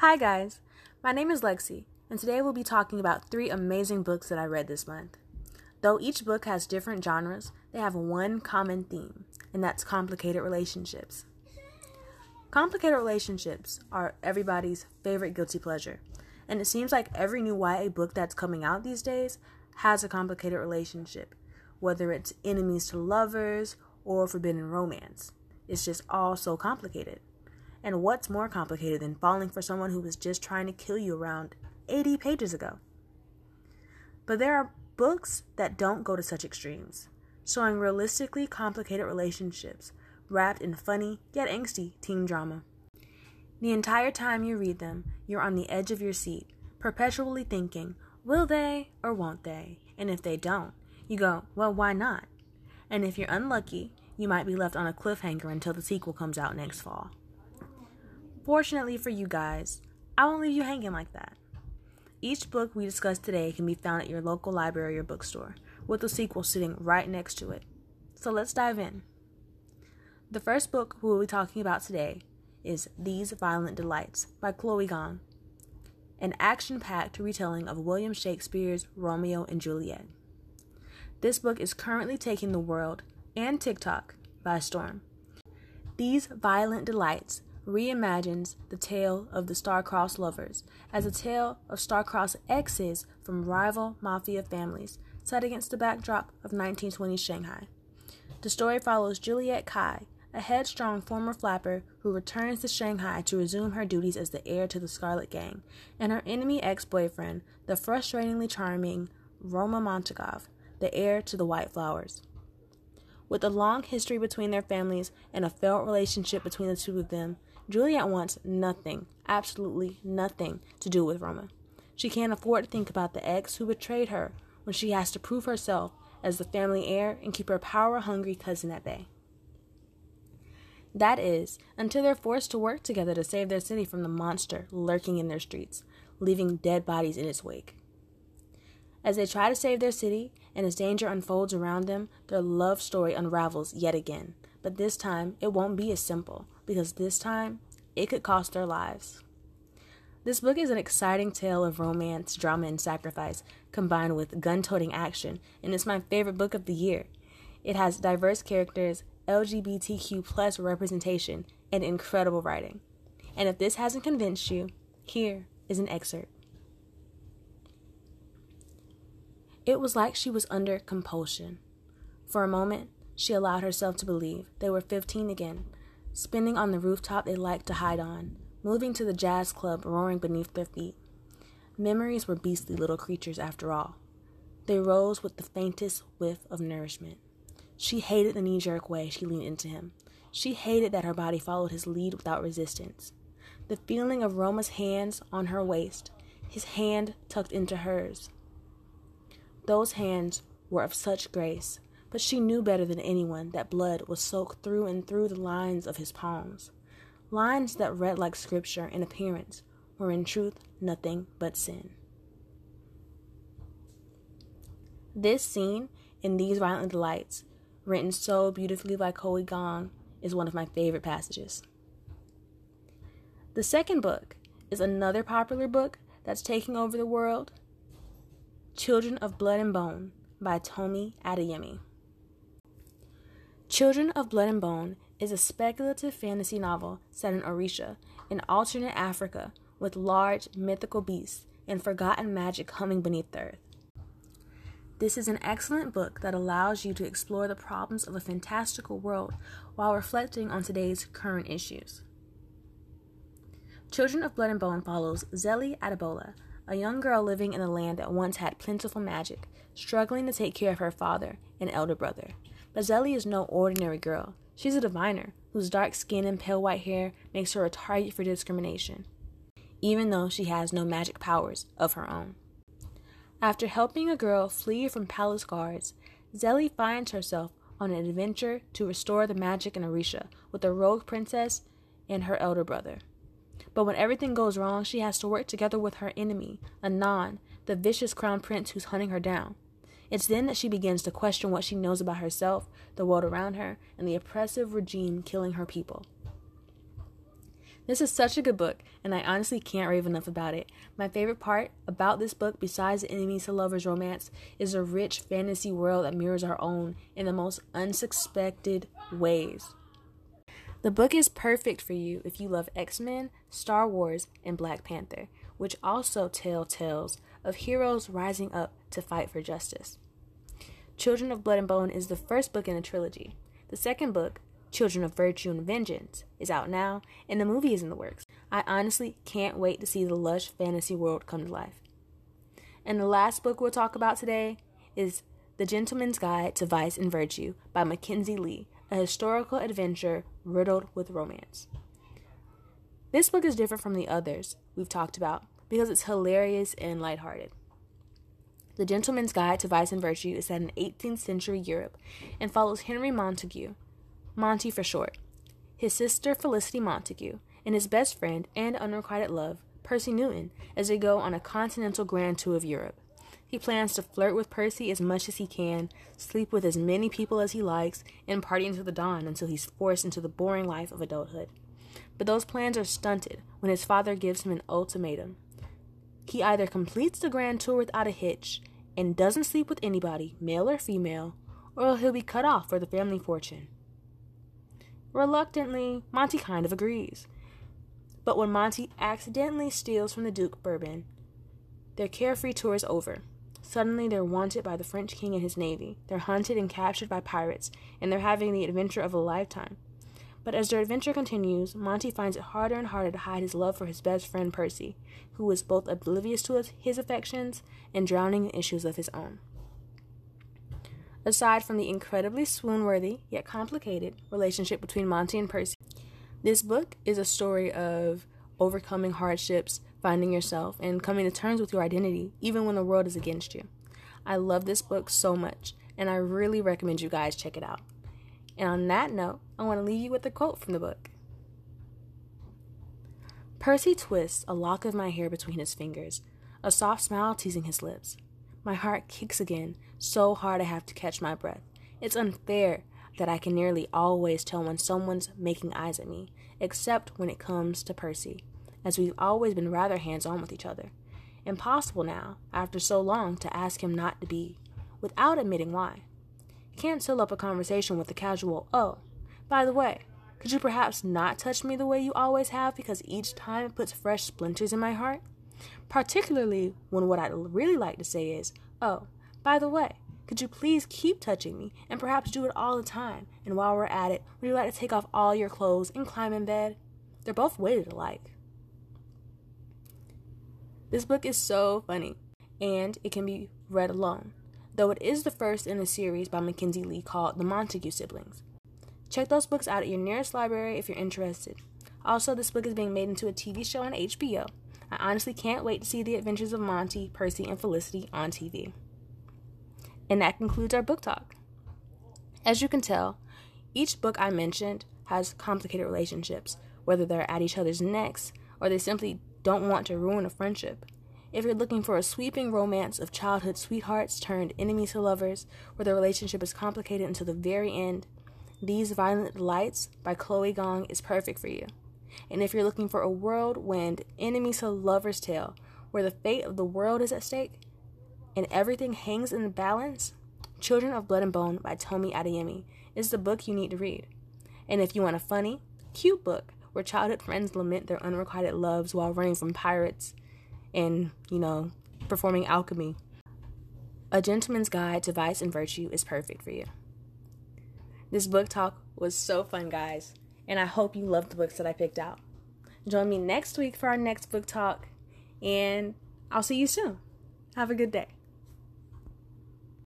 Hi guys, my name is Lexi, and today we'll be talking about three amazing books that I read this month. Though each book has different genres, they have one common theme, and that's complicated relationships. Complicated relationships are everybody's favorite guilty pleasure, and it seems like every new YA book that's coming out these days has a complicated relationship, whether it's enemies to lovers or forbidden romance. It's just all so complicated. And what's more complicated than falling for someone who was just trying to kill you around 80 pages ago? But there are books that don't go to such extremes, showing realistically complicated relationships wrapped in funny yet angsty teen drama. The entire time you read them, you're on the edge of your seat, perpetually thinking, will they or won't they? And if they don't, you go, well, why not? And if you're unlucky, you might be left on a cliffhanger until the sequel comes out next fall. Fortunately for you guys, I won't leave you hanging like that. Each book we discussed today can be found at your local library or bookstore, with the sequel sitting right next to it. So let's dive in. The first book we'll be talking about today is These Violent Delights by Chloe Gong, an action-packed retelling of William Shakespeare's Romeo and Juliette. This book is currently taking the world and TikTok by storm. These Violent Delights reimagines the tale of the star-crossed lovers as a tale of star-crossed exes from rival mafia families set against the backdrop of 1920s Shanghai. The story follows Juliette Kai, a headstrong former flapper who returns to Shanghai to resume her duties as the heir to the Scarlet Gang, and her enemy ex-boyfriend, the frustratingly charming Roma Montagov, the heir to the White Flowers. With a long history between their families and a failed relationship between the two of them, Juliette wants nothing, absolutely nothing, to do with Roma. She can't afford to think about the ex who betrayed her when she has to prove herself as the family heir and keep her power-hungry cousin at bay. That is, until they're forced to work together to save their city from the monster lurking in their streets, leaving dead bodies in its wake. As they try to save their city, and as danger unfolds around them, their love story unravels yet again. But this time, it won't be as simple, because this time, it could cost their lives. This book is an exciting tale of romance, drama, and sacrifice, combined with gun-toting action, and it's my favorite book of the year. It has diverse characters, LGBTQ+ representation, and incredible writing. And if this hasn't convinced you, here is an excerpt. It was like she was under compulsion. For a moment, she allowed herself to believe they were 15 again, spinning on the rooftop they liked to hide on, moving to the jazz club roaring beneath their feet. Memories were beastly little creatures after all. They rose with the faintest whiff of nourishment. She hated the knee-jerk way she leaned into him. She hated that her body followed his lead without resistance. The feeling of Roma's hands on her waist, his hand tucked into hers. Those hands were of such grace, but she knew better than anyone that blood was soaked through and through the lines of his palms. Lines that read like scripture in appearance were in truth nothing but sin. This scene in These Violent Delights, written so beautifully by Chloe Gong, is one of my favorite passages. The second book is another popular book that's taking over the world, Children of Blood and Bone by Tomi Adeyemi. Children of Blood and Bone is a speculative fantasy novel set in Orisha, in alternate Africa, with large mythical beasts and forgotten magic humming beneath the earth. This is an excellent book that allows you to explore the problems of a fantastical world while reflecting on today's current issues. Children of Blood and Bone follows Zélie Adebola, a young girl living in a land that once had plentiful magic, struggling to take care of her father and elder brother. But Zélie is no ordinary girl. She's a diviner, whose dark skin and pale white hair makes her a target for discrimination, even though she has no magic powers of her own. After helping a girl flee from palace guards, Zélie finds herself on an adventure to restore the magic in Orisha with a rogue princess and her elder brother. But when everything goes wrong, she has to work together with her enemy, Anon, the vicious crown prince who's hunting her down. It's then that she begins to question what she knows about herself, the world around her, and the oppressive regime killing her people. This is such a good book, and I honestly can't rave enough about it. My favorite part about this book, besides the enemies to lovers romance, is a rich fantasy world that mirrors our own in the most unsuspected ways. The book is perfect for you if you love X-Men, Star Wars, and Black Panther, which also tell tales of heroes rising up to fight for justice. Children of Blood and Bone is the first book in a trilogy. The second book, Children of Virtue and Vengeance, is out now, and the movie is in the works. I honestly can't wait to see the lush fantasy world come to life. And the last book we'll talk about today is The Gentleman's Guide to Vice and Virtue by Mackenzie Lee, a historical adventure riddled with romance. This book is different from the others we've talked about because it's hilarious and lighthearted. The Gentleman's Guide to Vice and Virtue is set in 18th century Europe and follows Henry Montague, Monty for short, his sister Felicity Montague, and his best friend and unrequited love, Percy Newton, as they go on a continental grand tour of Europe. He plans to flirt with Percy as much as he can, sleep with as many people as he likes, and party until the dawn until he's forced into the boring life of adulthood. But those plans are stunted when his father gives him an ultimatum. He either completes the grand tour without a hitch and doesn't sleep with anybody, male or female, or he'll be cut off for the family fortune. Reluctantly, Monty kind of agrees. But when Monty accidentally steals from the Duke of Bourbon, their carefree tour is over. Suddenly, they're wanted by the French king and his navy. They're hunted and captured by pirates, and they're having the adventure of a lifetime. But as their adventure continues, Monty finds it harder and harder to hide his love for his best friend Percy, who is both oblivious to his affections and drowning in issues of his own. Aside from the incredibly swoon-worthy, yet complicated, relationship between Monty and Percy, this book is a story of overcoming hardships, finding yourself, and coming to terms with your identity, even when the world is against you. I love this book so much, and I really recommend you guys check it out. And on that note, I want to leave you with a quote from the book. Percy twists a lock of my hair between his fingers, a soft smile teasing his lips. My heart kicks again, so hard I have to catch my breath. It's unfair that I can nearly always tell when someone's making eyes at me, except when it comes to Percy, as we've always been rather hands-on with each other. Impossible now, after so long, to ask him not to be, without admitting why. Can't seal up a conversation with a casual, oh, by the way, could you perhaps not touch me the way you always have because each time it puts fresh splinters in my heart? Particularly when what I'd really like to say is, oh, by the way, could you please keep touching me and perhaps do it all the time? And while we're at it, would you like to take off all your clothes and climb in bed? They're both weighted alike. This book is so funny, and it can be read alone, though it is the first in a series by Mackenzie Lee called The Montague Siblings. Check those books out at your nearest library if you're interested. Also, this book is being made into a TV show on HBO. I honestly can't wait to see the adventures of Monty, Percy, and Felicity on TV. And that concludes our book talk. As you can tell, each book I mentioned has complicated relationships, whether they're at each other's necks or they simply don't want to ruin a friendship. If you're looking for a sweeping romance of childhood sweethearts turned enemies to lovers, where the relationship is complicated until the very end, These Violent Delights by Chloe Gong is perfect for you. And if you're looking for a whirlwind enemies to lovers tale, where the fate of the world is at stake and everything hangs in the balance, Children of Blood and Bone by Tomi Adeyemi is the book you need to read. And if you want a funny, cute book where childhood friends lament their unrequited loves while running from pirates, and, performing alchemy, A Gentleman's Guide to Vice and Virtue is perfect for you. This book talk was so fun, guys, and I hope you loved the books that I picked out. Join me next week for our next book talk, and I'll see you soon. Have a good day.